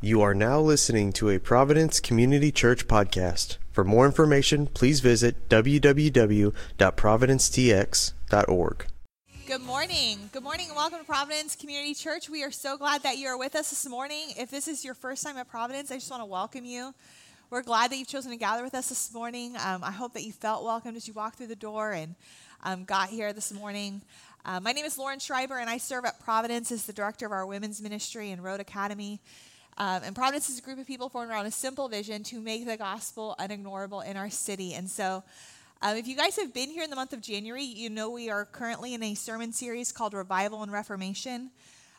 You are now listening to a Providence Community Church podcast. For more information, please visit www.providencetx.org. Good morning. Good morning and welcome to Providence Community Church. We are so glad that you are with us this morning. If this is your first time at Providence, I just want to welcome you. We're glad that you've chosen to gather with us this morning. I hope that you felt welcomed as you walked through the door and got here this morning. My name is Lauren Schreiber, and I serve at Providence as the director of our women's ministry and Road Academy. And Providence is a group of people formed around a simple vision to make the gospel unignorable in our city. And so if you guys have been here in the month of January, you know we are currently in a sermon series called Revival and Reformation.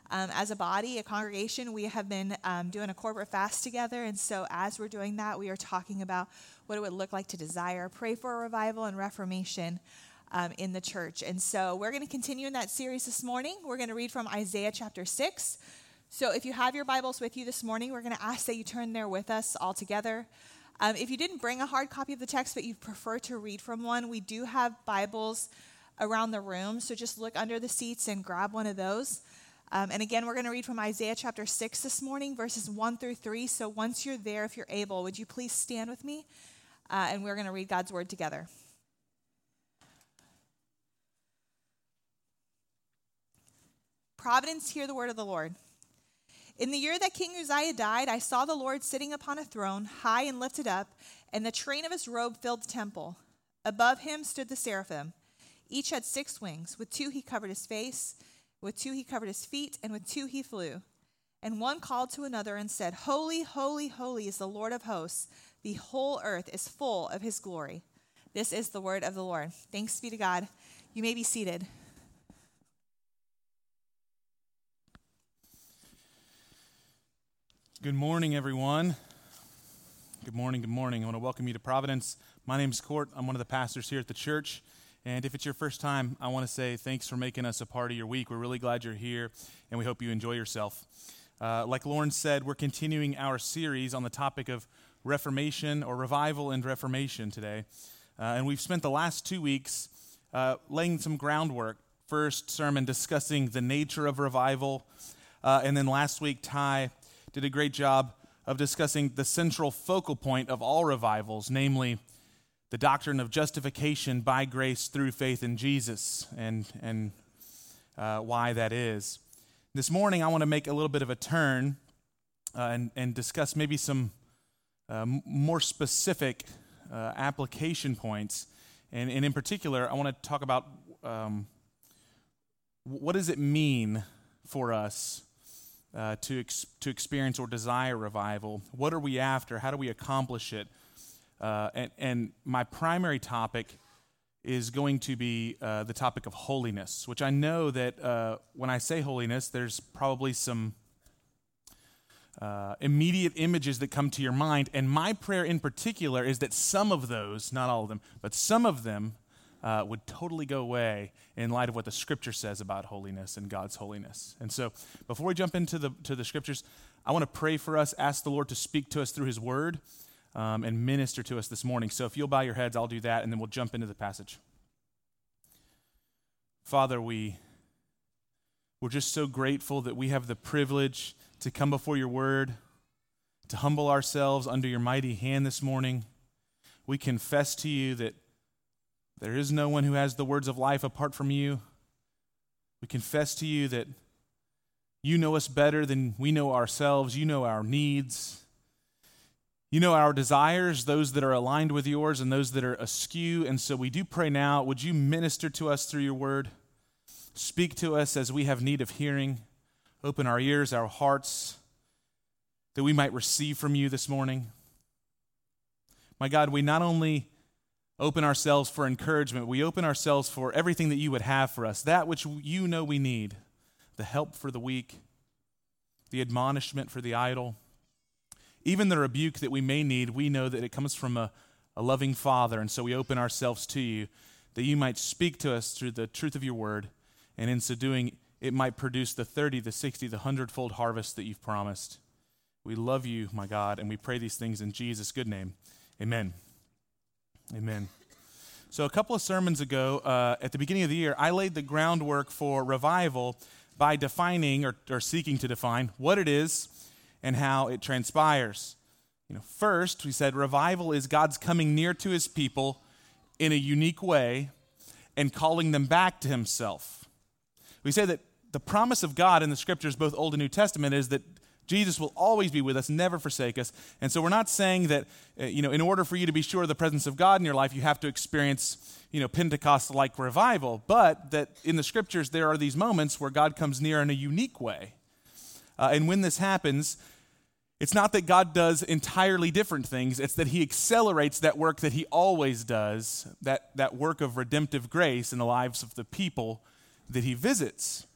As a body, a congregation, we have been doing a corporate fast together. And so as we're doing that, we are talking about what it would look like to desire, pray for a revival and reformation in the church. And so we're going to continue in that series this morning. We're going to read from Isaiah chapter 6. So if you have your Bibles with you this morning, we're going to ask that you turn there with us all together. If you didn't bring a hard copy of the text, but you prefer to read from one, we do have Bibles around the room. So just look under the seats and grab one of those. And again, we're going to read from Isaiah chapter 6 this morning, verses 1 through 3. So once you're there, if you're able, would you please stand with me? And we're going to read God's word together. Providence, hear the word of the Lord. In the year that King Uzziah died, I saw the Lord sitting upon a throne, high and lifted up, and the train of his robe filled the temple. Above him stood the seraphim. Each had 6 wings. With 2 he covered his face, with 2 he covered his feet, and with 2 he flew. And one called to another and said, "Holy, holy, holy is the Lord of hosts. The whole earth is full of his glory." This is the word of the Lord. Thanks be to God. You may be seated. Good morning, everyone. Good morning, good morning. I want to welcome you to Providence. My name's Kort. I'm one of the pastors here at the church. And if it's your first time, I want to say thanks for making us a part of your week. We're really glad you're here, and we hope you enjoy yourself. Like Lauren said, we're continuing our series on the topic of Reformation or Revival and Reformation today. And we've spent the last 2 weeks laying some groundwork. First sermon discussing the nature of revival. And then last week, Ty did a great job of discussing the central focal point of all revivals, namely the doctrine of justification by grace through faith in Jesus and why that is. This morning, I want to make a little bit of a turn and discuss maybe some more specific application points. And in particular, I want to talk about what does it mean for us to experience or desire revival. What are we after? How do we accomplish it? And my primary topic is going to be the topic of holiness, which I know that when I say holiness, there's probably some immediate images that come to your mind. And my prayer in particular is that some of those, not all of them, but some of them would totally go away in light of what the Scripture says about holiness and God's holiness. And so before we jump into the Scriptures, I want to pray for us, ask the Lord to speak to us through His Word and minister to us this morning. So if you'll bow your heads, I'll do that, and then we'll jump into the passage. Father, we're just so grateful that we have the privilege to come before your Word, to humble ourselves under your mighty hand this morning. We confess to you that there is no one who has the words of life apart from you. We confess to you that you know us better than we know ourselves. You know our needs. You know our desires, those that are aligned with yours and those that are askew. And so we do pray now, would you minister to us through your word? Speak to us as we have need of hearing. Open our ears, our hearts, that we might receive from you this morning. My God, we not only open ourselves for encouragement. We open ourselves for everything that you would have for us, that which you know we need, the help for the weak, the admonishment for the idle, even the rebuke that we may need. We know that it comes from a loving Father, and so we open ourselves to you, that you might speak to us through the truth of your word, and in so doing, it might produce the 30, the 60, the 100-fold harvest that you've promised. We love you, my God, and we pray these things in Jesus' good name. Amen. Amen. So a couple of sermons ago, at the beginning of the year, I laid the groundwork for revival by defining or seeking to define what it is and how it transpires. First, we said revival is God's coming near to his people in a unique way and calling them back to himself. We say that the promise of God in the scriptures, both Old and New Testament, is that Jesus will always be with us, never forsake us. And so we're not saying that, in order for you to be sure of the presence of God in your life, you have to experience, Pentecost-like revival, but that in the scriptures there are these moments where God comes near in a unique way. And when this happens, it's not that God does entirely different things. It's that he accelerates that work that he always does, that work of redemptive grace in the lives of the people that he visits.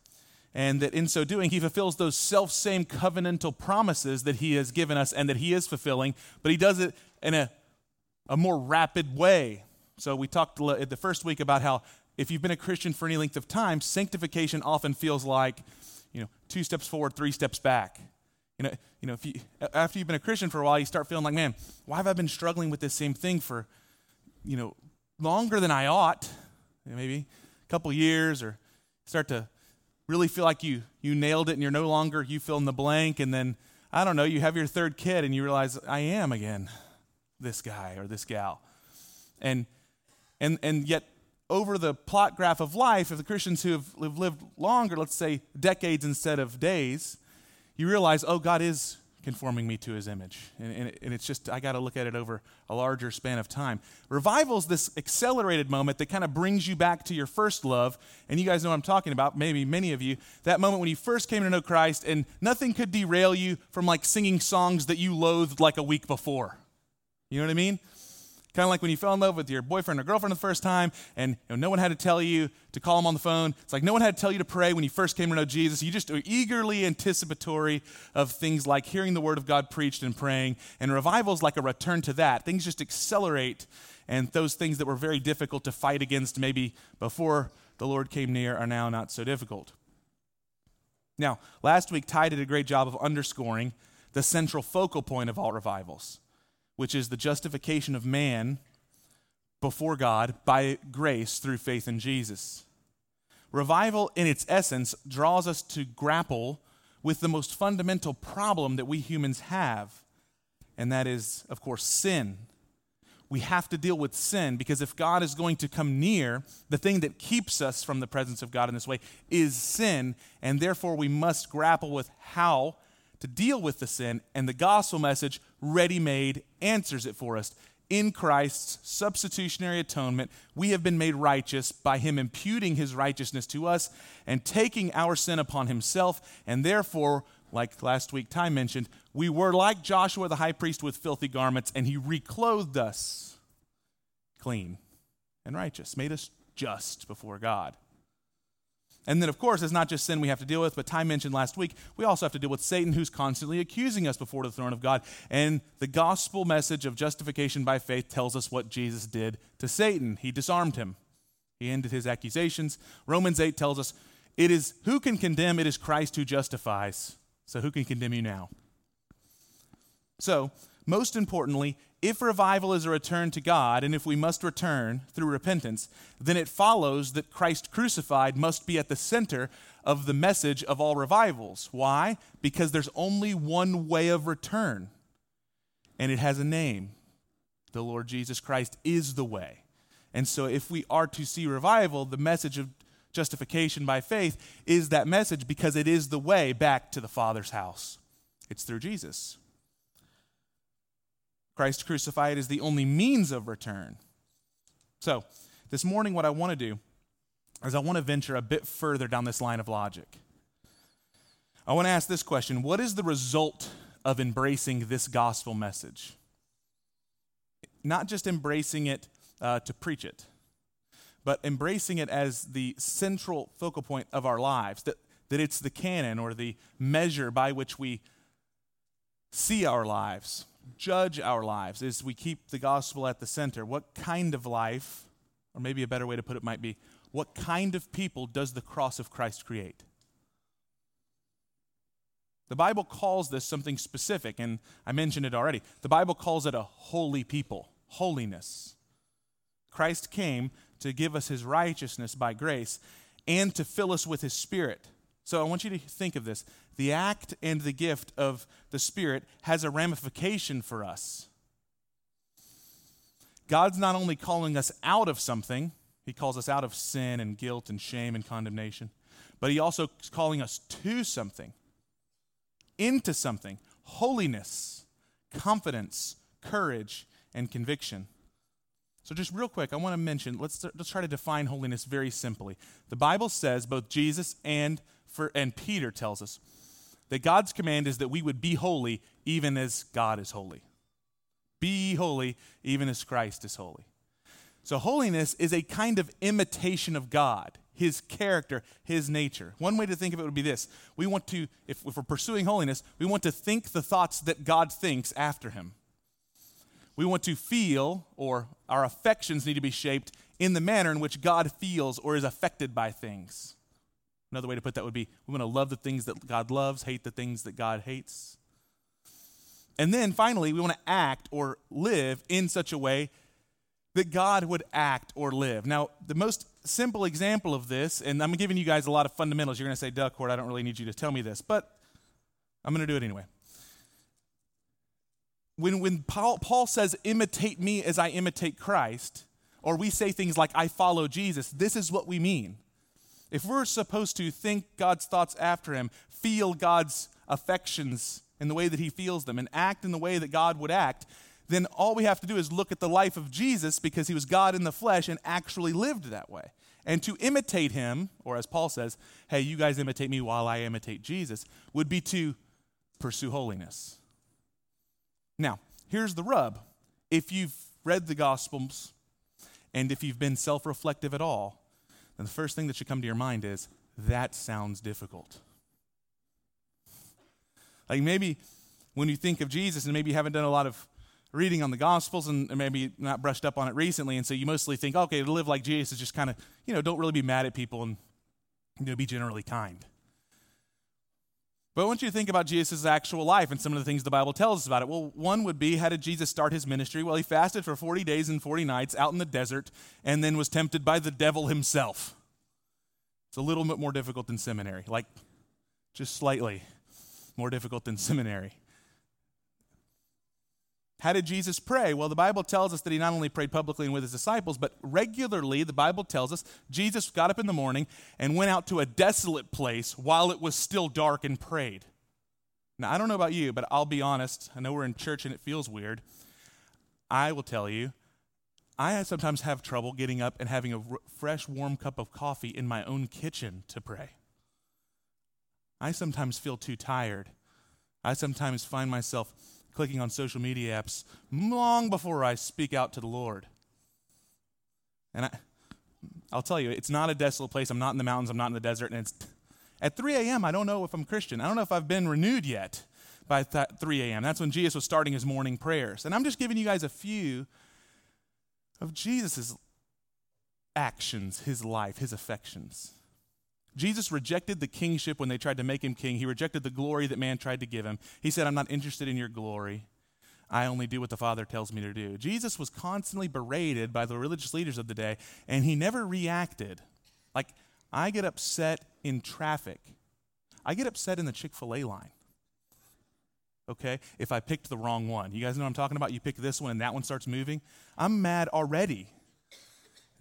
And that in so doing, he fulfills those self-same covenantal promises that he has given us and that he is fulfilling, but he does it in a more rapid way. So we talked the first week about how if you've been a Christian for any length of time, sanctification often feels like, 2 steps forward, 3 steps back. If you, after you've been a Christian for a while, you start feeling like, man, why have I been struggling with this same thing for, longer than I ought? Maybe a couple years, or start to really feel like you nailed it and you're no longer, you fill in the blank, and then, you have your 3rd kid and you realize, I am again this guy or this gal. And yet, over the plot graph of life, if the Christians who have lived longer, let's say decades instead of days, you realize, God is conforming me to his image. And it's just, I got to look at it over a larger span of time. Revival's this accelerated moment that kind of brings you back to your first love. And you guys know what I'm talking about, maybe many of you. That moment when you first came to know Christ and nothing could derail you from like singing songs that you loathed like a week before. You know what I mean? Kind of like when you fell in love with your boyfriend or girlfriend the first time and no one had to tell you to call them on the phone. It's like no one had to tell you to pray when you first came to know Jesus. You just are eagerly anticipatory of things like hearing the word of God preached and praying. And revival is like a return to that. Things just accelerate, and those things that were very difficult to fight against maybe before the Lord came near are now not so difficult. Now, last week, Ty did a great job of underscoring the central focal point of all revivals, which is the justification of man before God by grace through faith in Jesus. Revival, in its essence, draws us to grapple with the most fundamental problem that we humans have, and that is, of course, sin. We have to deal with sin because if God is going to come near, the thing that keeps us from the presence of God in this way is sin, and therefore we must grapple with how to deal with the sin, and the gospel message ready-made answers it for us. In Christ's substitutionary atonement, we have been made righteous by him imputing his righteousness to us and taking our sin upon himself, and therefore, like last week Ty mentioned, we were like Joshua the high priest with filthy garments, and he reclothed us clean and righteous, made us just before God. And then, of course, it's not just sin we have to deal with, but Ty mentioned last week, we also have to deal with Satan, who's constantly accusing us before the throne of God. And the gospel message of justification by faith tells us what Jesus did to Satan. He disarmed him. He ended his accusations. Romans 8 tells us, it is who can condemn? It is Christ who justifies. So who can condemn you now? So, most importantly, if revival is a return to God, and if we must return through repentance, then it follows that Christ crucified must be at the center of the message of all revivals. Why? Because there's only one way of return, and it has a name. The Lord Jesus Christ is the way. And so if we are to see revival, the message of justification by faith is that message because it is the way back to the Father's house. It's through Jesus. Christ crucified is the only means of return. So, this morning what I want to do is I want to venture a bit further down this line of logic. I want to ask this question: what is the result of embracing this gospel message? Not just embracing it to preach it, but embracing it as the central focal point of our lives, that it's the canon or the measure by which we see our lives, judge our lives, is we keep the gospel at the center. What kind of life, or maybe a better way to put it might be, what kind of people does the cross of Christ create? The Bible calls this something specific, and I mentioned it already. The Bible calls it a holy people, holiness. Christ came to give us his righteousness by grace and to fill us with his Spirit So I want you to think of this. The act and the gift of the Spirit has a ramification for us. God's not only calling us out of something, he calls us out of sin and guilt and shame and condemnation, but he also is calling us to something, into something, holiness, confidence, courage, and conviction. So just real quick, I want to mention, let's try to define holiness very simply. The Bible says, both Jesus and Peter tells us, that God's command is that we would be holy even as God is holy. Be holy even as Christ is holy. So holiness is a kind of imitation of God, his character, his nature. One way to think of it would be this. We want to, if we're pursuing holiness, we want to think the thoughts that God thinks after him. We want to feel, or our affections need to be shaped in the manner in which God feels or is affected by things. Another way to put that would be, we want to love the things that God loves, hate the things that God hates. And then finally, we want to act or live in such a way that God would act or live. Now, the most simple example of this, and I'm giving you guys a lot of fundamentals. You're going to say, "Duh, Kort, I don't really need you to tell me this," but I'm going to do it anyway. When Paul says, imitate me as I imitate Christ, or we say things like, I follow Jesus, this is what we mean. If we're supposed to think God's thoughts after him, feel God's affections in the way that he feels them, and act in the way that God would act, then all we have to do is look at the life of Jesus, because he was God in the flesh and actually lived that way. And to imitate him, or as Paul says, hey, you guys imitate me while I imitate Jesus, would be to pursue holiness. Now, here's the rub. If you've read the Gospels and if you've been self-reflective at all, then the first thing that should come to your mind is, that sounds difficult. Like maybe when you think of Jesus and maybe you haven't done a lot of reading on the Gospels and maybe not brushed up on it recently, and so you mostly think, okay, to live like Jesus is just kind of, don't really be mad at people and be generally kind. But I want you to think about Jesus' actual life and some of the things the Bible tells us about it. Well, one would be, how did Jesus start his ministry? Well, he fasted for 40 days and 40 nights out in the desert and then was tempted by the devil himself. It's a little bit more difficult than seminary, like just slightly more difficult than seminary. How did Jesus pray? Well, the Bible tells us that he not only prayed publicly and with his disciples, but regularly, the Bible tells us, Jesus got up in the morning and went out to a desolate place while it was still dark and prayed. Now, I don't know about you, but I'll be honest. I know we're in church and it feels weird. I will tell you, I sometimes have trouble getting up and having a fresh, warm cup of coffee in my own kitchen to pray. I sometimes feel too tired. I sometimes find myself clicking on social media apps long before I speak out to the Lord. And I'll tell you, it's not a desolate place. I'm not in the mountains. I'm not in the desert. And it's at 3 a.m., I don't know if I'm Christian. I don't know if I've been renewed yet by 3 a.m. That's when Jesus was starting his morning prayers. And I'm just giving you guys a few of Jesus' actions, his life, his affections. Jesus rejected the kingship when they tried to make him king. He rejected the glory that man tried to give him. He said, I'm not interested in your glory. I only do what the Father tells me to do. Jesus was constantly berated by the religious leaders of the day, and he never reacted. Like, I get upset in traffic. I get upset in the Chick-fil-A line. Okay? If I picked the wrong one. You guys know what I'm talking about? You pick this one and that one starts moving. I'm mad already.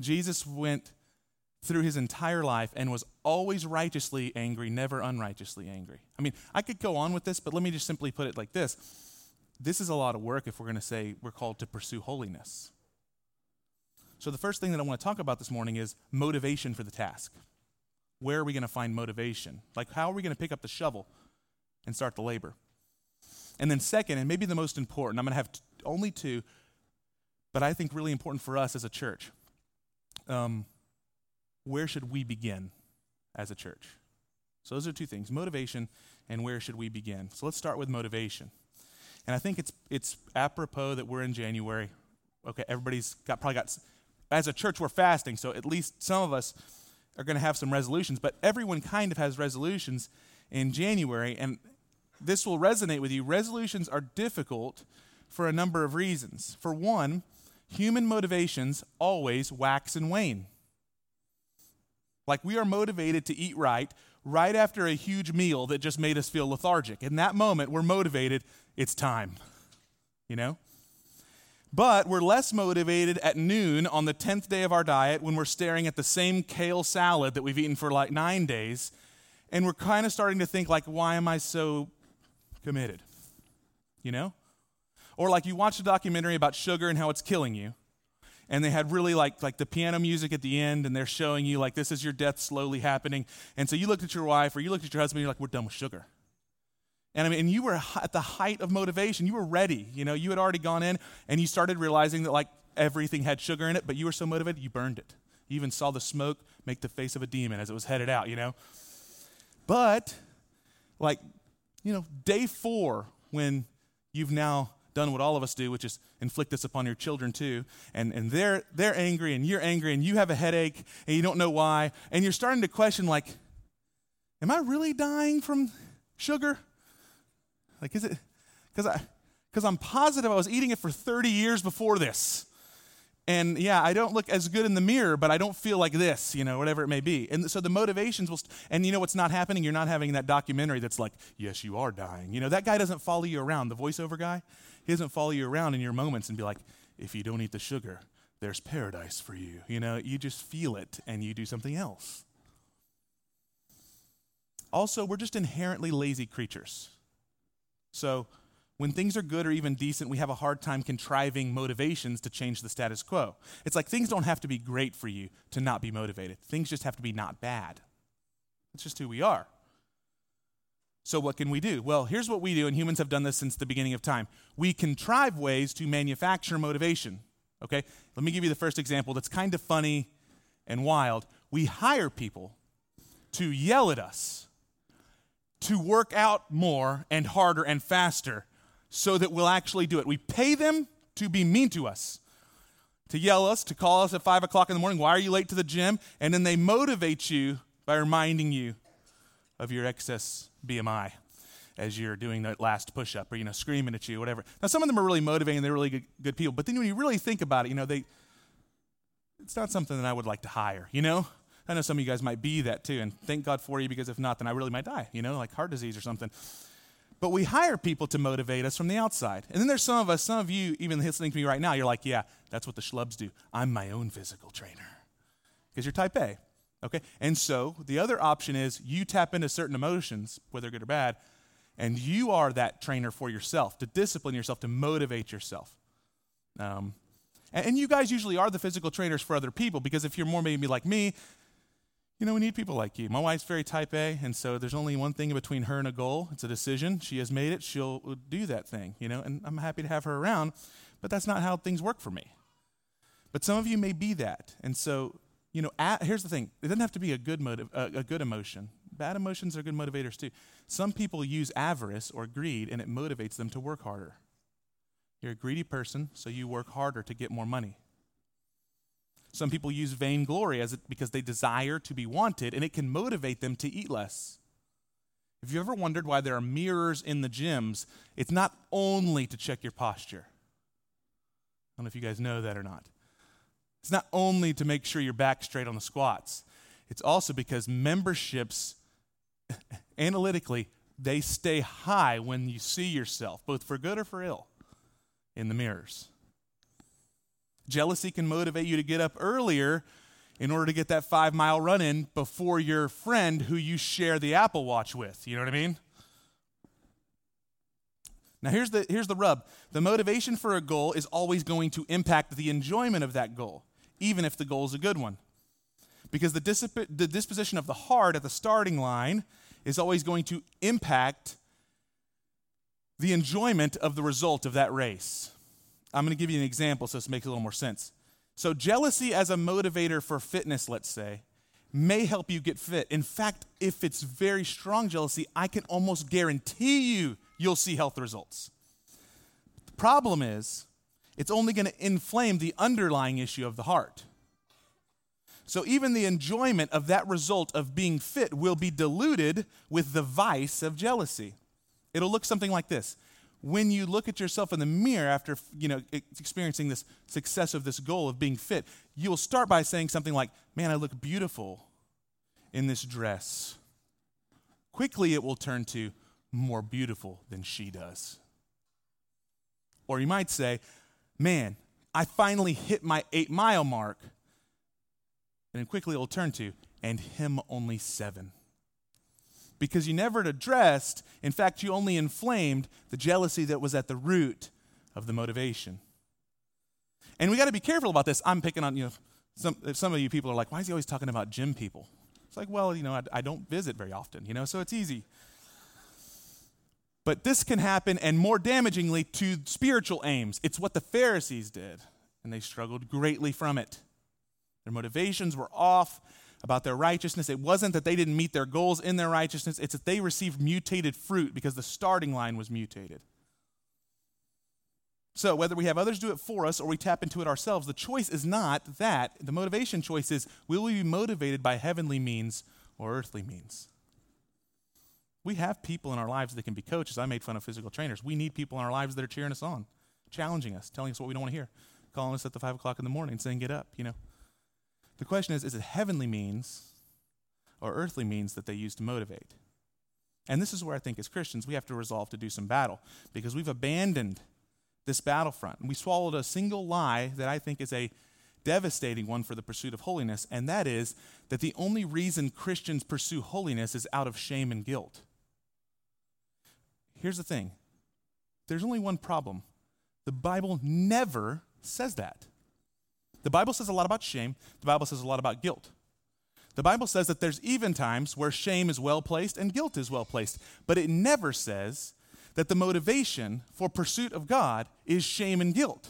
Jesus went through his entire life and was always righteously angry, never unrighteously angry. I mean, I could go on with this, but let me just simply put it like this. This is a lot of work if we're going to say we're called to pursue holiness. So the first thing that I want to talk about this morning is motivation for the task. Where are we going to find motivation? Like, how are we going to pick up the shovel and start the labor? And then second, and maybe the most important, I'm going to have only two, but I think really important for us as a church. Where should we begin as a church? So those are two things, motivation and where should we begin. So let's start with motivation. And I think it's apropos that we're in January. Okay, everybody's probably got, as a church we're fasting, so at least some of us are going to have some resolutions, but everyone kind of has resolutions in January, and this will resonate with you. Resolutions are difficult for a number of reasons. For one, human motivations always wax and wane. Like, we are motivated to eat right, right after a huge meal that just made us feel lethargic. In that moment, we're motivated. It's time, you know? But we're less motivated at noon on the 10th day of our diet when we're staring at the same kale salad that we've eaten for like 9 days, and we're kind of starting to think like, why am I so committed, you know? Or like you watch a documentary about sugar and how it's killing you, and they had really like the piano music at the end, and they're showing you like this is your death slowly happening, and so you looked at your wife or you looked at your husband, and you're like, we're done with sugar. And I mean, and you were at the height of motivation. You were ready. You know, you had already gone in and you started realizing that like everything had sugar in it, but you were so motivated, you burned it. You even saw the smoke make the face of a demon as it was headed out, you know. But like, you know, day 4, when you've now done what all of us do, which is inflict this upon your children too, and they're angry and you're angry and you have a headache and you don't know why, and you're starting to question like, am I really dying from sugar? Like, is it, because I'm positive I was eating it for 30 years before this. And yeah, I don't look as good in the mirror, but I don't feel like this, you know, whatever it may be. And so the motivations will, and you know what's not happening? You're not having that documentary that's like, yes, you are dying. You know, that guy doesn't follow you around, the voiceover guy. He doesn't follow you around in your moments and be like, if you don't eat the sugar, there's paradise for you. You know, you just feel it and you do something else. Also, we're just inherently lazy creatures. So when things are good or even decent, we have a hard time contriving motivations to change the status quo. It's like things don't have to be great for you to not be motivated. Things just have to be not bad. It's just who we are. So what can we do? Well, here's what we do, and humans have done this since the beginning of time. We contrive ways to manufacture motivation, okay? Let me give you the first example that's kind of funny and wild. We hire people to yell at us to work out more and harder and faster so that we'll actually do it. We pay them to be mean to us, to yell us, to call us at 5 o'clock in the morning, why are you late to the gym? And then they motivate you by reminding you of your excess BMI as you're doing that last push-up or, you know, screaming at you, whatever. Now, some of them are really motivating. They're really good people. But then when you really think about it, you know, it's not something that I would like to hire, you know? I know some of you guys might be that too, and thank God for you, because if not, then I really might die, you know, like heart disease or something. But we hire people to motivate us from the outside. And then there's some of us, some of you even listening to me right now, you're like, yeah, that's what the schlubs do. I'm my own physical trainer because you're type A, okay? And so the other option is you tap into certain emotions, whether good or bad, and you are that trainer for yourself, to discipline yourself, to motivate yourself. And you guys usually are the physical trainers for other people, because if you're more maybe like me, you know, we need people like you. My wife's very type A, and so there's only one thing between her and a goal. It's a decision. She has made it. She'll do that thing, you know, and I'm happy to have her around, but that's not how things work for me. But some of you may be that. And so, you know, here's the thing. It doesn't have to be a good emotion. Bad emotions are good motivators too. Some people use avarice or greed, and it motivates them to work harder. You're a greedy person, so you work harder to get more money. Some people use vainglory because they desire to be wanted, and it can motivate them to eat less. If you ever wondered why there are mirrors in the gyms, it's not only to check your posture. I don't know if you guys know that or not. It's not only to make sure you're back straight on the squats. It's also because memberships, analytically, they stay high when you see yourself, both for good or for ill, in the mirrors. Jealousy can motivate you to get up earlier in order to get that 5-mile run in before your friend who you share the Apple Watch with. You know what I mean? Now, here's the rub. The motivation for a goal is always going to impact the enjoyment of that goal, even if the goal is a good one. Because the disposition of the heart at the starting line is always going to impact the enjoyment of the result of that race. I'm going to give you an example so this makes a little more sense. So jealousy as a motivator for fitness, let's say, may help you get fit. In fact, if it's very strong jealousy, I can almost guarantee you'll see health results. The problem is it's only going to inflame the underlying issue of the heart. So even the enjoyment of that result of being fit will be diluted with the vice of jealousy. It'll look something like this. When you look at yourself in the mirror after, you know, experiencing this success of this goal of being fit, you'll start by saying something like, man, I look beautiful in this dress. quickly it will turn to more beautiful than she does. Or you might say, man, I finally hit my 8-mile mark. And then quickly it will turn to, and him only 7. Because you never addressed, in fact, you only inflamed the jealousy that was at the root of the motivation. And we got to be careful about this. I'm picking on, some of you people are like, why is he always talking about gym people? It's like, well, I don't visit very often, so it's easy. But this can happen, and more damagingly, to spiritual aims. It's what the Pharisees did, and they struggled greatly from it. Their motivations were off about their righteousness. It wasn't that they didn't meet their goals in their righteousness. It's that they received mutated fruit because the starting line was mutated. So whether we have others do it for us or we tap into it ourselves, the choice is not that. The motivation choice is, will we be motivated by heavenly means or earthly means? We have people in our lives that can be coaches. I made fun of physical trainers. We need people in our lives that are cheering us on, challenging us, telling us what we don't want to hear, calling us at the 5 o'clock in the morning saying, get up, The question is it heavenly means or earthly means that they use to motivate? And this is where I think as Christians we have to resolve to do some battle, because we've abandoned this battlefront. And we swallowed a single lie that I think is a devastating one for the pursuit of holiness, and that is that the only reason Christians pursue holiness is out of shame and guilt. Here's the thing. There's only one problem. The Bible never says that. The Bible says a lot about shame. The Bible says a lot about guilt. The Bible says that there's even times where shame is well-placed and guilt is well-placed, but it never says that the motivation for pursuit of God is shame and guilt.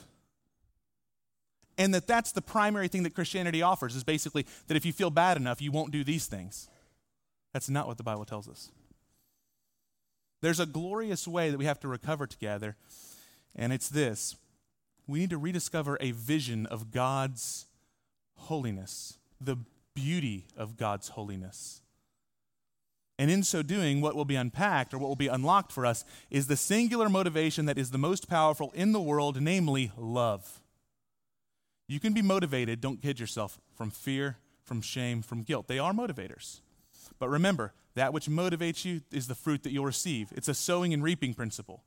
And that's the primary thing that Christianity offers, is basically that if you feel bad enough, you won't do these things. That's not what the Bible tells us. There's a glorious way that we have to recover together, and it's this. We need to rediscover a vision of God's holiness, the beauty of God's holiness. And in so doing, what will be unpacked or what will be unlocked for us is the singular motivation that is the most powerful in the world, namely love. You can be motivated, don't kid yourself, from fear, from shame, from guilt. They are motivators. But remember, that which motivates you is the fruit that you'll receive. It's a sowing and reaping principle.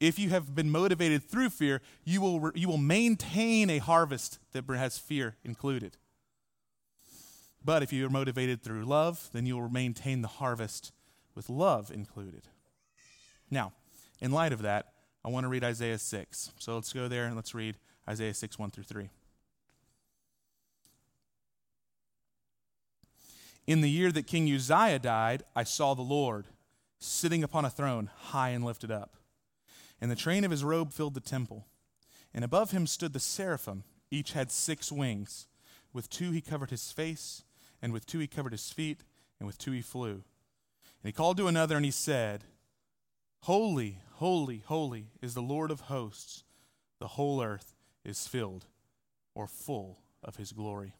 If you have been motivated through fear, you will maintain a harvest that has fear included. But if you are motivated through love, then you will maintain the harvest with love included. Now, in light of that, I want to read Isaiah 6. So let's go there and let's read Isaiah 6, 1 through 3. In the year that King Uzziah died, I saw the Lord sitting upon a throne, high and lifted up. And the train of his robe filled the temple. And above him stood the seraphim. Each had 6 wings. With 2 he covered his face, and with 2 he covered his feet, and with 2 he flew. And he called to another, and he said, Holy, holy, holy is the Lord of hosts. The whole earth is filled or full of his glory.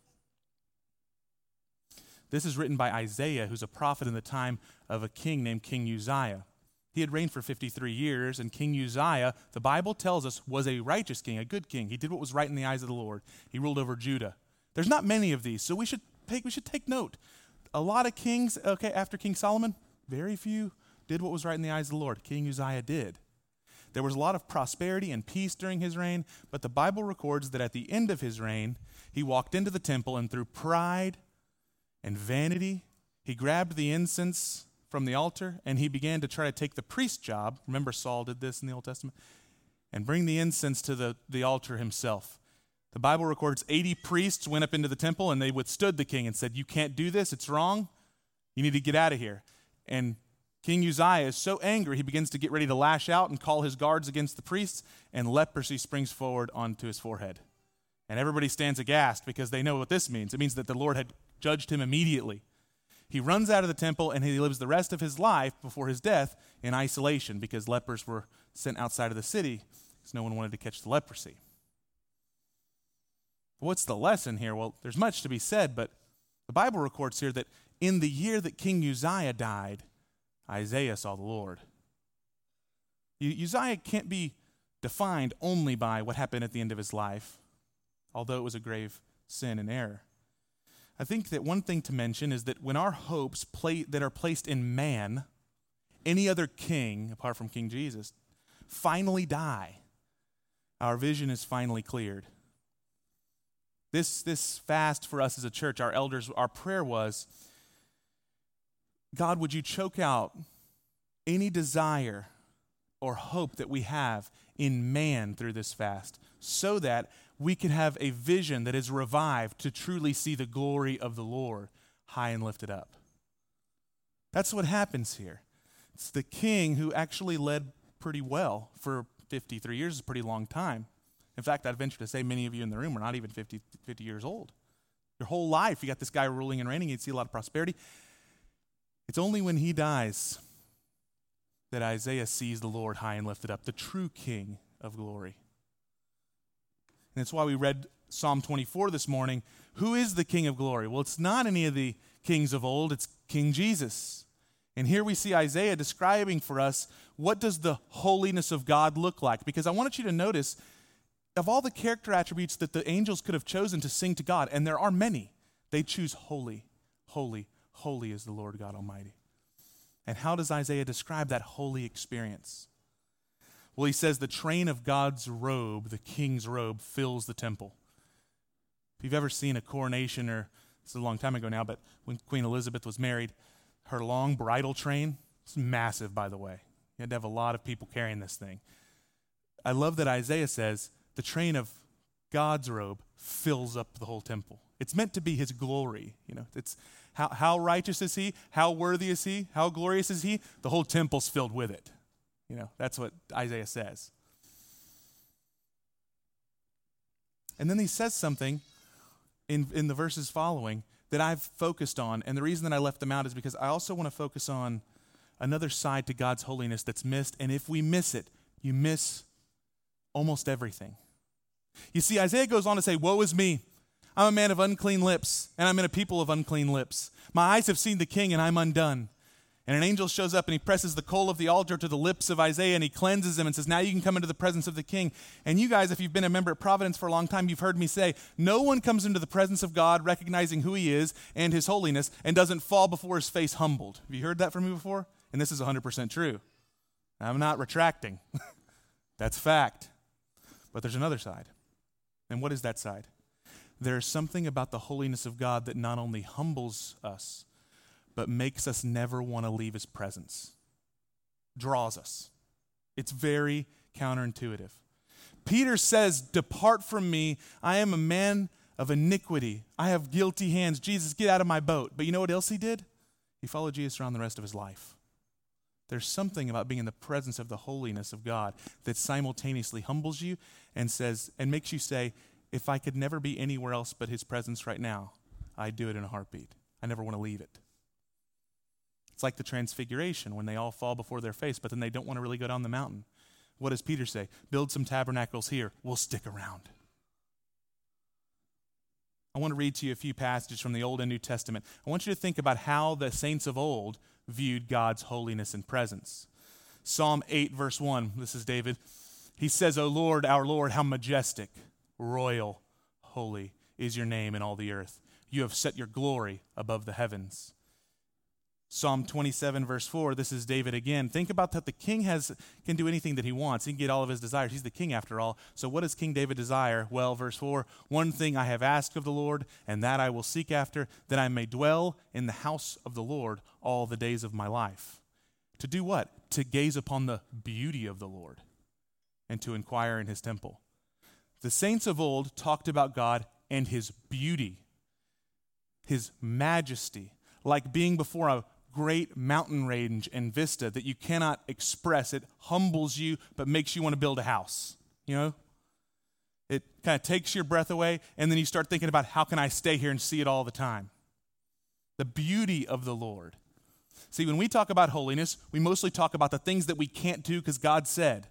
This is written by Isaiah, who's a prophet in the time of a king named King Uzziah. He had reigned for 53 years, and King Uzziah, the Bible tells us, was a righteous king, a good king. He did what was right in the eyes of the Lord. He ruled over Judah. There's not many of these, so we should take note. A lot of kings, after King Solomon, very few did what was right in the eyes of the Lord. King Uzziah did. There was a lot of prosperity and peace during his reign, but the Bible records that at the end of his reign, he walked into the temple, and through pride and vanity, he grabbed the incense from the altar, and he began to try to take the priest's job. Remember, Saul did this in the Old Testament, and bring the incense to the altar himself. The Bible records 80 priests went up into the temple, and they withstood the king and said, you can't do this, it's wrong, you need to get out of here. And King Uzziah is so angry, he begins to get ready to lash out and call his guards against the priests, and leprosy springs forward onto his forehead. And everybody stands aghast because they know what this means. It means that the Lord had judged him immediately. He runs out of the temple, and he lives the rest of his life before his death in isolation, because lepers were sent outside of the city because no one wanted to catch the leprosy. What's the lesson here? Well, there's much to be said, but the Bible records here that in the year that King Uzziah died, Isaiah saw the Lord. Uzziah can't be defined only by what happened at the end of his life, although it was a grave sin and error. I think that one thing to mention is that when our hopes that are placed in man, any other king, apart from King Jesus, finally die. Our vision is finally cleared. This fast for us as a church, our elders, our prayer was, God, would you choke out any desire or hope that we have in man through this fast so that we can have a vision that is revived to truly see the glory of the Lord high and lifted up. That's what happens here. It's the king who actually led pretty well for 53 years, is a pretty long time. In fact, I'd venture to say many of you in the room are not even 50 years old. Your whole life, you got this guy ruling and reigning, you'd see a lot of prosperity. It's only when he dies that Isaiah sees the Lord high and lifted up, the true King of glory. And that's why we read Psalm 24 this morning. Who is the King of glory? Well, it's not any of the kings of old, it's King Jesus. And here we see Isaiah describing for us what does the holiness of God look like? Because I wanted you to notice, of all the character attributes that the angels could have chosen to sing to God, and there are many, they choose holy, holy, holy is the Lord God Almighty. And how does Isaiah describe that holy experience? Well, he says the train of God's robe, the king's robe, fills the temple. If you've ever seen a coronation, or this is a long time ago now, but when Queen Elizabeth was married, her long bridal train, it's massive, by the way. You had to have a lot of people carrying this thing. I love that Isaiah says the train of God's robe fills up the whole temple. It's meant to be his glory. You know, it's how righteous is he? How worthy is he? How glorious is he? The whole temple's filled with it. You know, that's what Isaiah says. And then he says something in the verses following that I've focused on, and the reason that I left them out is because I also want to focus on another side to God's holiness that's missed, and if we miss it, you miss almost everything. You see, Isaiah goes on to say, woe is me. I'm a man of unclean lips, and I'm in a people of unclean lips. My eyes have seen the king, and I'm undone. And an angel shows up, and he presses the coal of the altar to the lips of Isaiah, and he cleanses him and says, now you can come into the presence of the king. And you guys, if you've been a member at Providence for a long time, you've heard me say, no one comes into the presence of God recognizing who he is and his holiness and doesn't fall before his face humbled. Have you heard that from me before? And this is 100% true. I'm not retracting. That's fact. But there's another side. And what is that side? There's something about the holiness of God that not only humbles us, but makes us never want to leave his presence. Draws us. It's very counterintuitive. Peter says, depart from me. I am a man of iniquity. I have guilty hands. Jesus, get out of my boat. But you know what else he did? He followed Jesus around the rest of his life. There's something about being in the presence of the holiness of God that simultaneously humbles you and says, and makes you say, if I could never be anywhere else but his presence right now, I'd do it in a heartbeat. I never want to leave it. It's like the transfiguration when they all fall before their face, but then they don't want to really go down the mountain. What does Peter say? Build some tabernacles here. We'll stick around. I want to read to you a few passages from the Old and New Testament. I want you to think about how the saints of old viewed God's holiness and presence. Psalm 8, verse 1, this is David. He says, O Lord, our Lord, how majestic, royal, holy is your name in all the earth. You have set your glory above the heavens. Psalm 27, verse 4, this is David again. Think about that the king can do anything that he wants. He can get all of his desires. He's the king after all. So what does King David desire? Well, verse 4, one thing I have asked of the Lord, and that I will seek after, that I may dwell in the house of the Lord all the days of my life. To do what? To gaze upon the beauty of the Lord and to inquire in his temple. The saints of old talked about God and his beauty, his majesty, like being before a great mountain range and vista that you cannot express. It humbles you, but makes you want to build a house. You know, it kind of takes your breath away, and then you start thinking about how can I stay here and see it all the time? The beauty of the Lord. See, when we talk about holiness, we mostly talk about the things that we can't do because God said.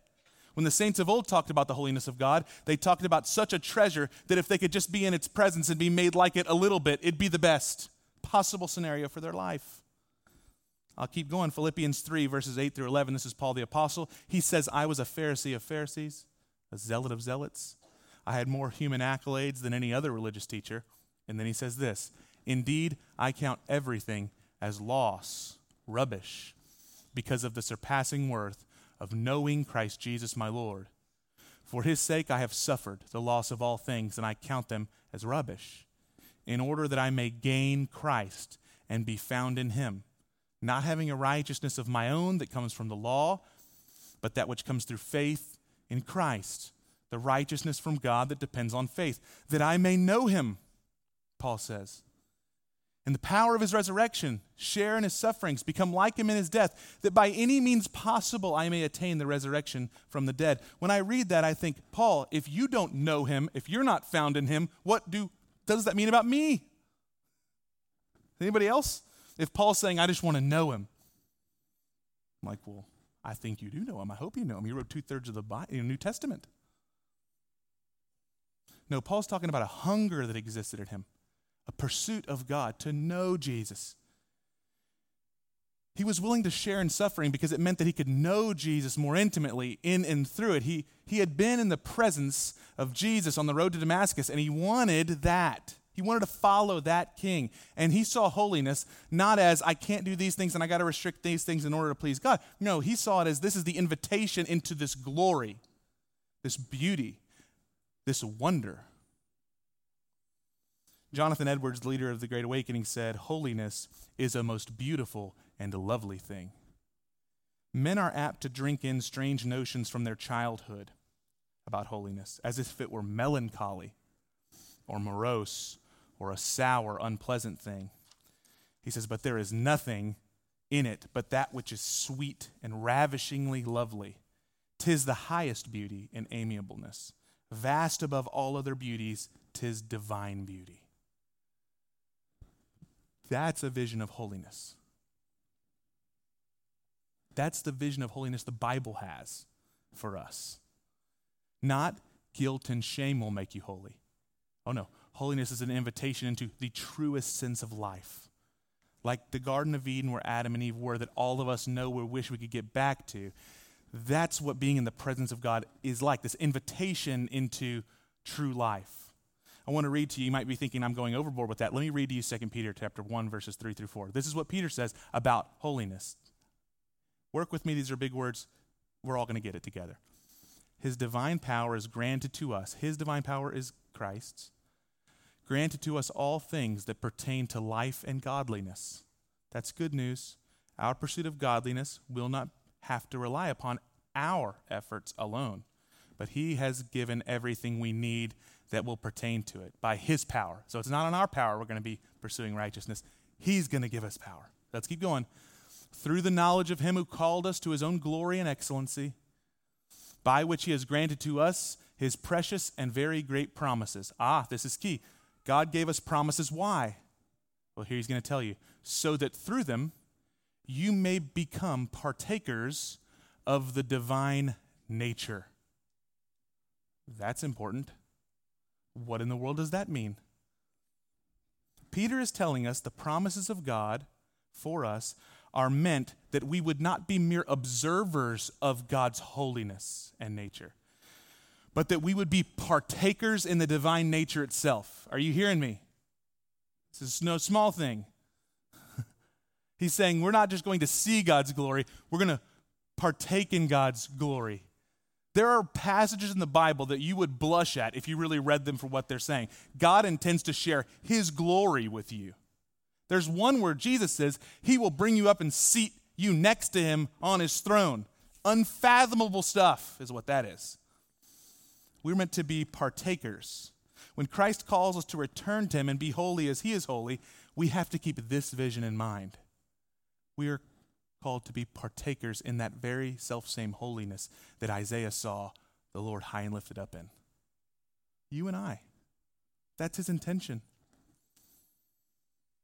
When the saints of old talked about the holiness of God, they talked about such a treasure that if they could just be in its presence and be made like it a little bit, it'd be the best possible scenario for their life. I'll keep going. Philippians 3, verses 8 through 11. This is Paul the Apostle. He says, I was a Pharisee of Pharisees, a zealot of zealots. I had more human accolades than any other religious teacher. And then he says this, Indeed, I count everything as loss, rubbish, because of the surpassing worth of knowing Christ Jesus my Lord. For his sake I have suffered the loss of all things, and I count them as rubbish, in order that I may gain Christ and be found in him, not having a righteousness of my own that comes from the law, but that which comes through faith in Christ, the righteousness from God that depends on faith, that I may know him, Paul says, and the power of his resurrection, share in his sufferings, become like him in his death, that by any means possible I may attain the resurrection from the dead. When I read that, I think, Paul, if you don't know him, if you're not found in him, what does that mean about me? Anybody else? If Paul's saying, I just want to know him, I'm like, well, I think you do know him. I hope you know him. You wrote 2/3 of the New Testament. No, Paul's talking about a hunger that existed in him. A pursuit of God to know Jesus. He was willing to share in suffering because it meant that he could know Jesus more intimately in and through it. He had been in the presence of Jesus on the road to Damascus, and he wanted that. He wanted to follow that king. And he saw holiness not as, I can't do these things and I got to restrict these things in order to please God. No, he saw it as, this is the invitation into this glory, this beauty, this wonder. Jonathan Edwards, leader of the Great Awakening, said, holiness is a most beautiful and a lovely thing. Men are apt to drink in strange notions from their childhood about holiness, as if it were melancholy or morose or a sour, unpleasant thing. He says, but there is nothing in it but that which is sweet and ravishingly lovely. 'Tis the highest beauty and amiableness. Vast above all other beauties, 'tis divine beauty. That's a vision of holiness. That's the vision of holiness the Bible has for us. Not guilt and shame will make you holy. Oh no, holiness is an invitation into the truest sense of life. Like the Garden of Eden where Adam and Eve were, that all of us know we wish we could get back to. That's what being in the presence of God is like, this invitation into true life. I want to read to you. You might be thinking I'm going overboard with that. Let me read to you 2 Peter chapter 1, verses 3 through 4. This is what Peter says about holiness. Work with me. These are big words. We're all going to get it together. His divine power is granted to us. His divine power is Christ's. Granted to us all things that pertain to life and godliness. That's good news. Our pursuit of godliness will not have to rely upon our efforts alone, but he has given everything we need that will pertain to it by his power. So it's not on our power we're going to be pursuing righteousness. He's going to give us power. Let's keep going. Through the knowledge of him who called us to his own glory and excellency, by which he has granted to us his precious and very great promises. Ah, this is key. God gave us promises. Why? Well, here he's going to tell you. So that through them you may become partakers of the divine nature. That's important. What in the world does that mean? Peter is telling us the promises of God for us are meant that we would not be mere observers of God's holiness and nature, but that we would be partakers in the divine nature itself. Are you hearing me? This is no small thing. He's saying we're not just going to see God's glory, we're going to partake in God's glory. There are passages in the Bible that you would blush at if you really read them for what they're saying. God intends to share his glory with you. There's one where Jesus says he will bring you up and seat you next to him on his throne. Unfathomable stuff is what that is. We're meant to be partakers. When Christ calls us to return to him and be holy as he is holy, we have to keep this vision in mind. We are called to be partakers in that very selfsame holiness that Isaiah saw the Lord high and lifted up in. You and I. That's his intention.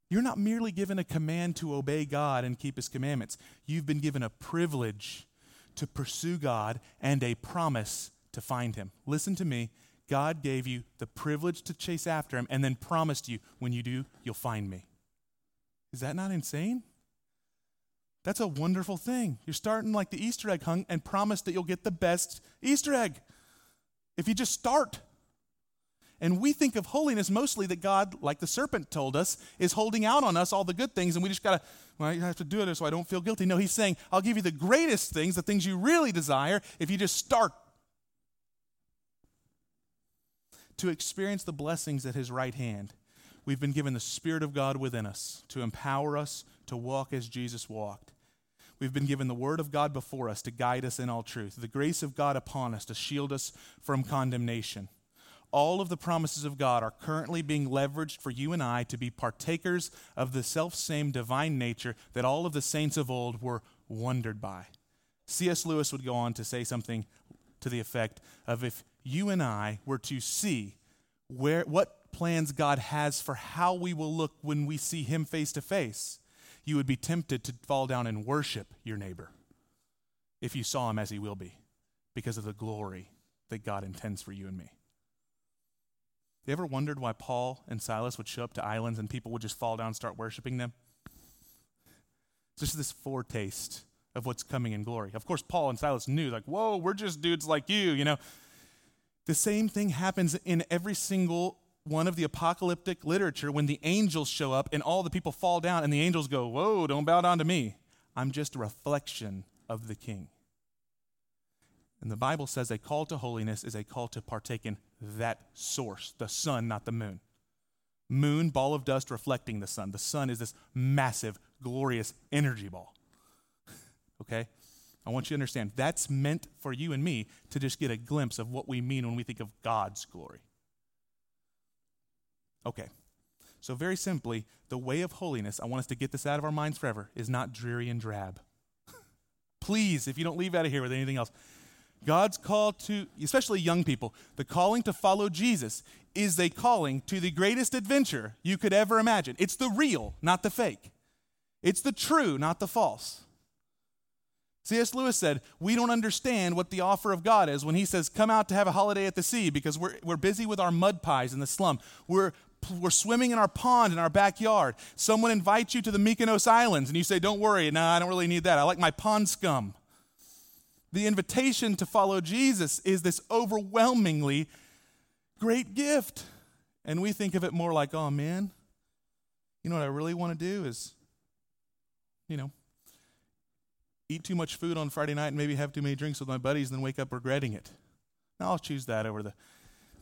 You're not merely given a command to obey God and keep his commandments. You've been given a privilege to pursue God and a promise to find him. Listen to me. God gave you the privilege to chase after him and then promised you, when you do, you'll find me. Is that not insane? That's a wonderful thing. You're starting like the Easter egg hunt and promise that you'll get the best Easter egg if you just start. And we think of holiness mostly that God, like the serpent told us, is holding out on us all the good things, and we just got to, well, you have to do it so I don't feel guilty. No, he's saying, I'll give you the greatest things, the things you really desire, if you just start to experience the blessings at his right hand. We've been given the Spirit of God within us to empower us to walk as Jesus walked. We've been given the Word of God before us to guide us in all truth, the grace of God upon us to shield us from condemnation. All of the promises of God are currently being leveraged for you and I to be partakers of the self-same divine nature that all of the saints of old were wondered by. C.S. Lewis would go on to say something to the effect of, if you and I were to see what plans God has for how we will look when we see him face to face, you would be tempted to fall down and worship your neighbor if you saw him as he will be, because of the glory that God intends for you and me. You ever wondered why Paul and Silas would show up to islands and people would just fall down and start worshiping them? It's just this foretaste of what's coming in glory. Of course, Paul and Silas knew, like, whoa, we're just dudes like you know. The same thing happens in every single one of the apocalyptic literature when the angels show up and all the people fall down and the angels go, whoa, don't bow down to me. I'm just a reflection of the King. And the Bible says a call to holiness is a call to partake in that source, the sun, not the moon. Moon, ball of dust reflecting the sun. The sun is this massive, glorious energy ball. Okay? I want you to understand, that's meant for you and me to just get a glimpse of what we mean when we think of God's glory. Okay. So very simply, the way of holiness, I want us to get this out of our minds forever, is not dreary and drab. Please, if you don't leave out of here with anything else, God's call to, especially young people, the calling to follow Jesus is a calling to the greatest adventure you could ever imagine. It's the real, not the fake. It's the true, not the false. C.S. Lewis said, we don't understand what the offer of God is when he says, come out to have a holiday at the sea, because we're busy with our mud pies in the slum. We're swimming in our pond in our backyard. Someone invites you to the Mykonos Islands, and you say, don't worry, I don't really need that. I like my pond scum. The invitation to follow Jesus is this overwhelmingly great gift. And we think of it more like, oh man, you know what I really want to do is, eat too much food on Friday night and maybe have too many drinks with my buddies and then wake up regretting it. No, I'll choose that over the...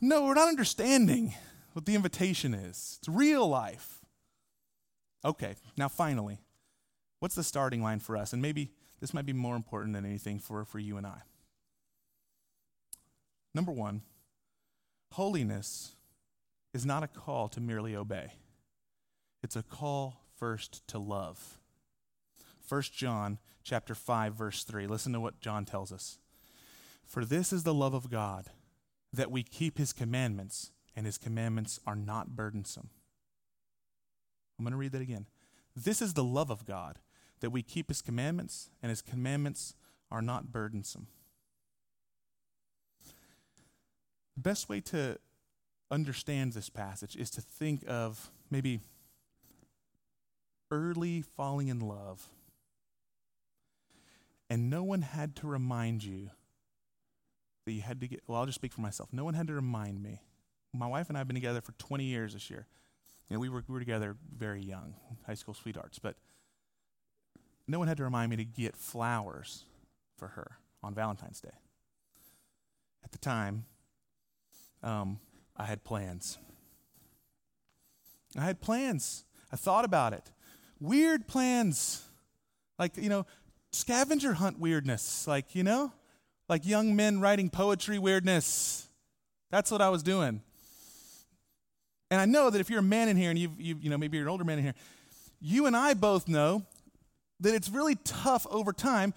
No, we're not understanding what the invitation is. It's real life. Okay, now finally, what's the starting line for us? And maybe this might be more important than anything for you and I. Number one, holiness is not a call to merely obey. It's a call first to love. 1 John chapter 5, verse 3. Listen to what John tells us. For this is the love of God, that we keep his commandments, and his commandments are not burdensome. I'm going to read that again. This is the love of God, that we keep his commandments, and his commandments are not burdensome. The best way to understand this passage is to think of maybe early falling in love, and no one had to remind you that you had to get, well, I'll just speak for myself. No one had to remind me. My wife and I have been together for 20 years this year, and we were together very young, high school sweethearts, but no one had to remind me to get flowers for her on Valentine's Day. At the time, I had plans. I thought about it. Weird plans. Like, scavenger hunt weirdness. Like, like young men writing poetry weirdness. That's what I was doing. And I know that if you're a man in here and you've maybe you're an older man in here, you and I both know that it's really tough over time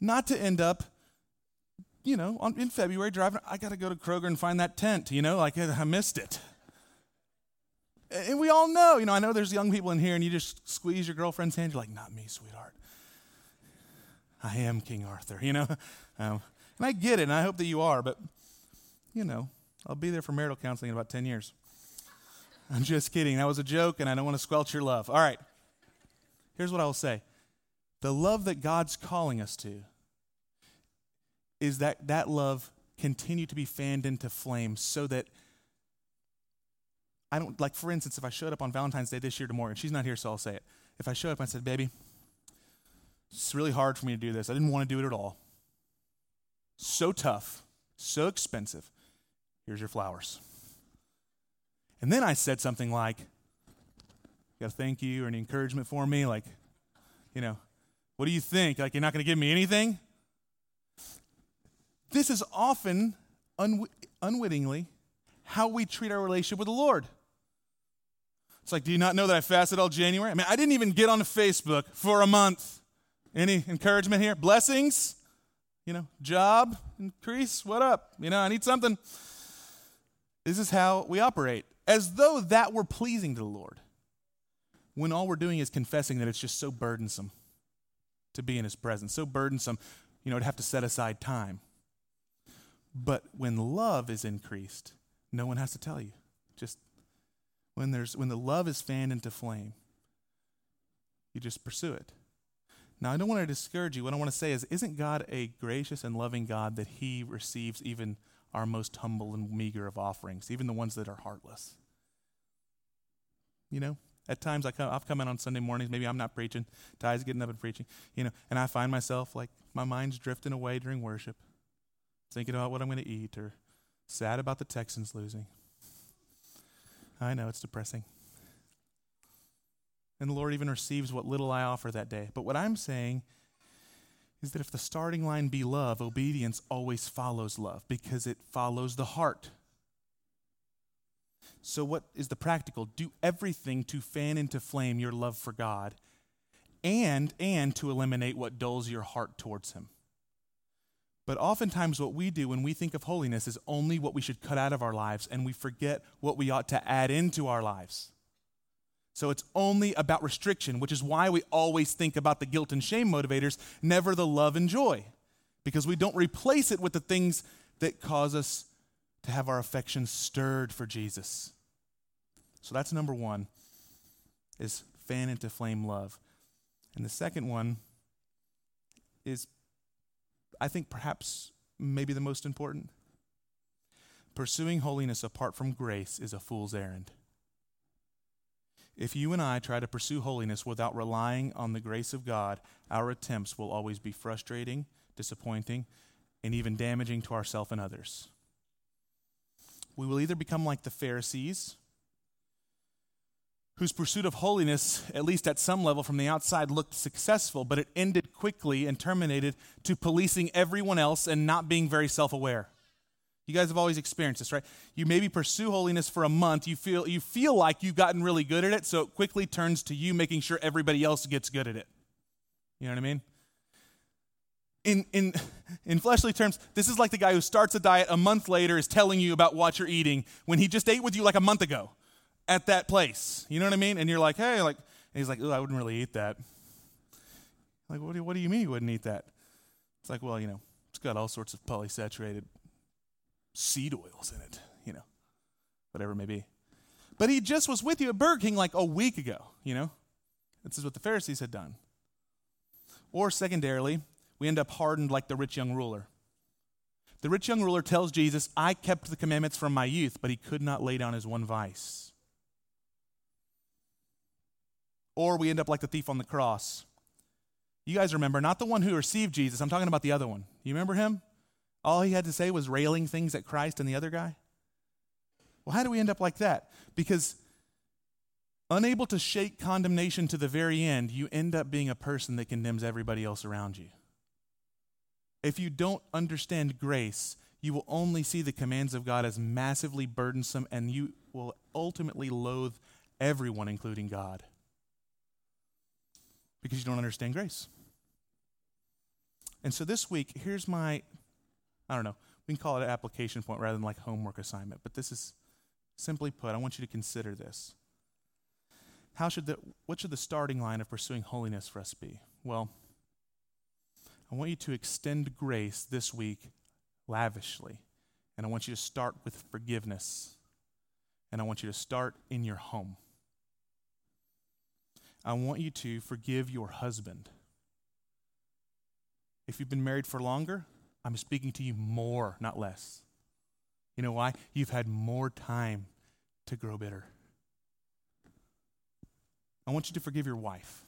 not to end up, in February driving, I got to go to Kroger and find that tent, I missed it. And we all know, I know there's young people in here and you just squeeze your girlfriend's hand, you're like, not me, sweetheart. I am King Arthur, and I get it, and I hope that you are, but, I'll be there for marital counseling in about 10 years. I'm just kidding. That was a joke, and I don't want to squelch your love. All right, here's what I will say. The love that God's calling us to is that love continue to be fanned into flame so that I don't, like for instance, if I showed up on Valentine's Day this year to Morgan, she's not here, so I'll say it. If I showed up and I said, baby, it's really hard for me to do this. I didn't want to do it at all. So tough, so expensive. Here's your flowers. And then I said something like, you got a thank you or any encouragement for me? Like, you know, what do you think? Like, you're not going to give me anything? This is often unwittingly how we treat our relationship with the Lord. It's like, do you not know that I fasted all January? I mean, I didn't even get on Facebook for a month. Any encouragement here? Blessings? You know, job increase? What up? You know, I need something. This is how we operate, as though that were pleasing to the Lord, when all we're doing is confessing that it's just so burdensome to be in his presence, so burdensome, you know, to have to set aside time. But when love is increased, no one has to tell you. Just when the love is fanned into flame, you just pursue it. Now, I don't want to discourage you. What I want to say is, isn't God a gracious and loving God that he receives even our most humble and meager of offerings, even the ones that are heartless? You know, at times I've come in on Sunday mornings, maybe I'm not preaching, Ty's getting up and preaching, you know, and I find myself like my mind's drifting away during worship, thinking about what I'm going to eat or sad about the Texans losing. I know, it's depressing. And the Lord even receives what little I offer that day. But what I'm saying is that if the starting line be love, obedience always follows love, because it follows the heart. So what is the practical? Do everything to fan into flame your love for God and to eliminate what dulls your heart towards him. But oftentimes what we do when we think of holiness is only what we should cut out of our lives, and we forget what we ought to add into our lives. So it's only about restriction, which is why we always think about the guilt and shame motivators, never the love and joy, because we don't replace it with the things that cause us to have our affections stirred for Jesus. So that's number one, is fan into flame love. And the second one is, I think perhaps maybe the most important. Pursuing holiness apart from grace is a fool's errand. If you and I try to pursue holiness without relying on the grace of God, our attempts will always be frustrating, disappointing, and even damaging to ourselves and others. We will either become like the Pharisees, whose pursuit of holiness, at least at some level from the outside, looked successful, but it ended quickly and terminated to policing everyone else and not being very self-aware. You guys have always experienced this, right? You maybe pursue holiness for a month. You feel like you've gotten really good at it, so it quickly turns to you making sure everybody else gets good at it. You know what I mean? In fleshly terms, this is like the guy who starts a diet a month later is telling you about what you're eating when he just ate with you like a month ago at that place. You know what I mean? And you're like, hey, like, and he's like, oh, I wouldn't really eat that. Like, what do you mean you wouldn't eat that? It's like, well, you know, it's got all sorts of polysaturated seed oils in it, you know, whatever it may be. But he just was with you at Burger King like a week ago, you know. This is what the Pharisees had done. Or secondarily, we end up hardened like the rich young ruler. The rich young ruler tells Jesus, I kept the commandments from my youth, but he could not lay down his one vice. Or we end up like the thief on the cross. You guys remember, not the one who received Jesus, I'm talking about the other one. You remember him? All he had to say was railing things at Christ and the other guy. Well, how do we end up like that? Because unable to shake condemnation to the very end, you end up being a person that condemns everybody else around you. If you don't understand grace, you will only see the commands of God as massively burdensome, and you will ultimately loathe everyone, including God, because you don't understand grace. And so this week, here's my... I don't know, we can call it an application point rather than like homework assignment, but this is simply put, I want you to consider this. What should the starting line of pursuing holiness for us be? Well, I want you to extend grace this week lavishly, and I want you to start with forgiveness, and I want you to start in your home. I want you to forgive your husband. If you've been married for longer, I'm speaking to you more, not less. You know why? You've had more time to grow bitter. I want you to forgive your wife.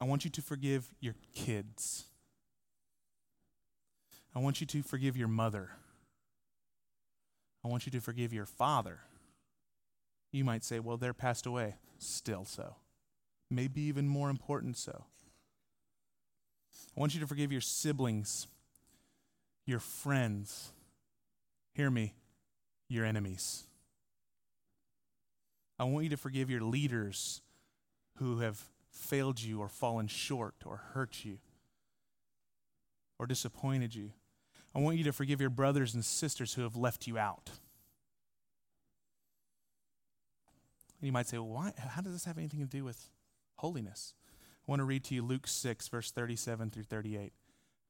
I want you to forgive your kids. I want you to forgive your mother. I want you to forgive your father. You might say, well, they're passed away. Still so. Maybe even more important so. I want you to forgive your siblings, your friends. Hear me, your enemies. I want you to forgive your leaders who have failed you or fallen short or hurt you or disappointed you. I want you to forgive your brothers and sisters who have left you out. And you might say, well, why? How does this have anything to do with holiness? I want to read to you Luke 6, verse 37 through 38.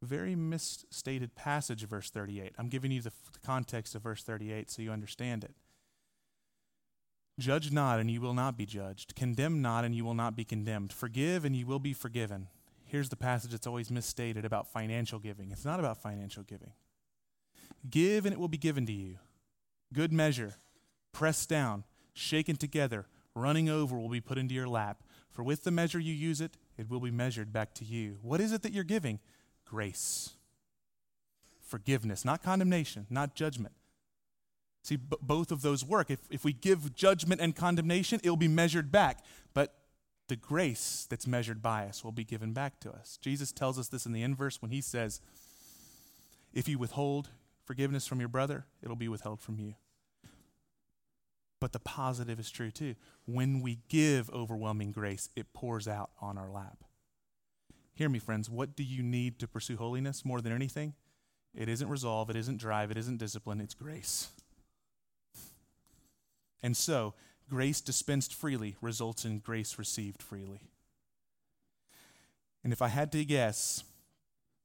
Very misstated passage of verse 38. I'm giving you the context of verse 38 so you understand it. Judge not, and you will not be judged. Condemn not, and you will not be condemned. Forgive, and you will be forgiven. Here's the passage that's always misstated about financial giving. It's not about financial giving. Give, and it will be given to you. Good measure, pressed down, shaken together, running over will be put into your lap. For with the measure you use it, it will be measured back to you. What is it that you're giving? Grace. Forgiveness, not condemnation, not judgment. See, both of those work. If we give judgment and condemnation, it'll be measured back. But the grace that's measured by us will be given back to us. Jesus tells us this in the inverse when he says, if you withhold forgiveness from your brother, it'll be withheld from you. But the positive is true too. When we give overwhelming grace, it pours out on our lap. Hear me, friends. What do you need to pursue holiness more than anything? It isn't resolve. It isn't drive. It isn't discipline. It's grace. And so, grace dispensed freely results in grace received freely. And if I had to guess,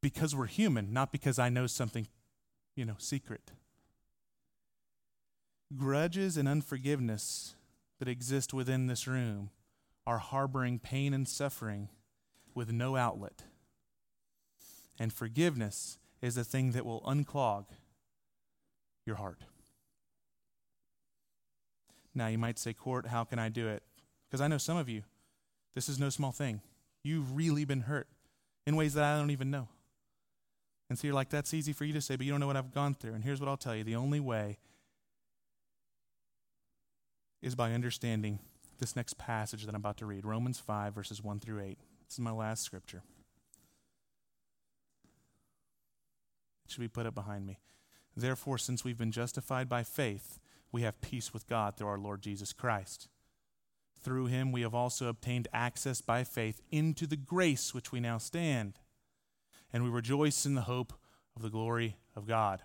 because we're human, not because I know something, secret. Grudges and unforgiveness that exist within this room are harboring pain and suffering with no outlet. And forgiveness is the thing that will unclog your heart. Now, you might say, Kort, how can I do it? Because I know some of you, this is no small thing. You've really been hurt in ways that I don't even know. And so you're like, that's easy for you to say, but you don't know what I've gone through. And here's what I'll tell you. The only way is by understanding this next passage that I'm about to read, Romans 5, verses 1 through 8. This is my last scripture. It should be put up behind me. Therefore, since we've been justified by faith, we have peace with God through our Lord Jesus Christ. Through him we have also obtained access by faith into the grace which we now stand, and we rejoice in the hope of the glory of God.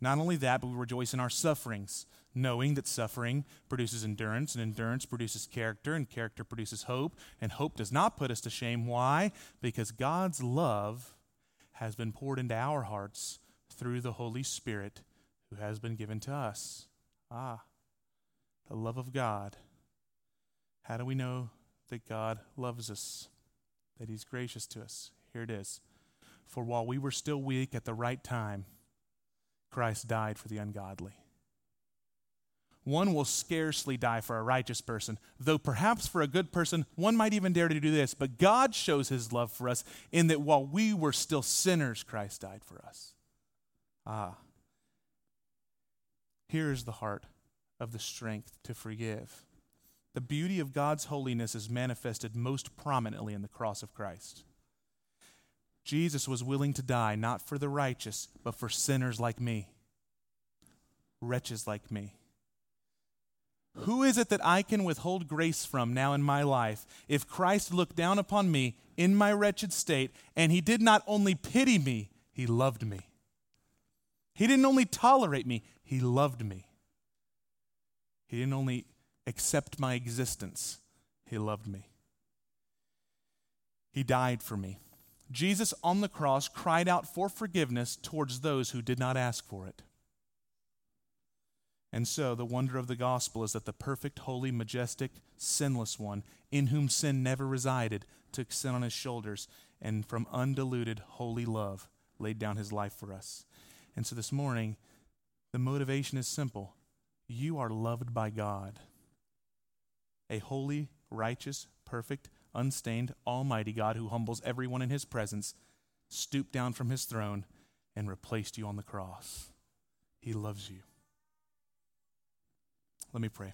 Not only that, but we rejoice in our sufferings, knowing that suffering produces endurance, and endurance produces character, and character produces hope, and hope does not put us to shame. Why? Because God's love has been poured into our hearts through the Holy Spirit who has been given to us. Ah, the love of God. How do we know that God loves us, that he's gracious to us? Here it is. For while we were still weak at the right time, Christ died for the ungodly. One will scarcely die for a righteous person, though perhaps for a good person, one might even dare to do this. But God shows his love for us in that while we were still sinners, Christ died for us. Ah. Here is the heart of the strength to forgive. The beauty of God's holiness is manifested most prominently in the cross of Christ. Jesus was willing to die not for the righteous, but for sinners like me, wretches like me. Who is it that I can withhold grace from now in my life if Christ looked down upon me in my wretched state and he did not only pity me, he loved me? He didn't only tolerate me, he loved me. He didn't only accept my existence, he loved me. He died for me. Jesus on the cross cried out for forgiveness towards those who did not ask for it. And so the wonder of the gospel is that the perfect, holy, majestic, sinless one, in whom sin never resided, took sin on his shoulders and from undiluted holy love laid down his life for us. And so this morning, the motivation is simple. You are loved by God. a holy, righteous, perfect, unstained, almighty God who humbles everyone in his presence, stooped down from his throne and replaced you on the cross. He loves you. Let me pray.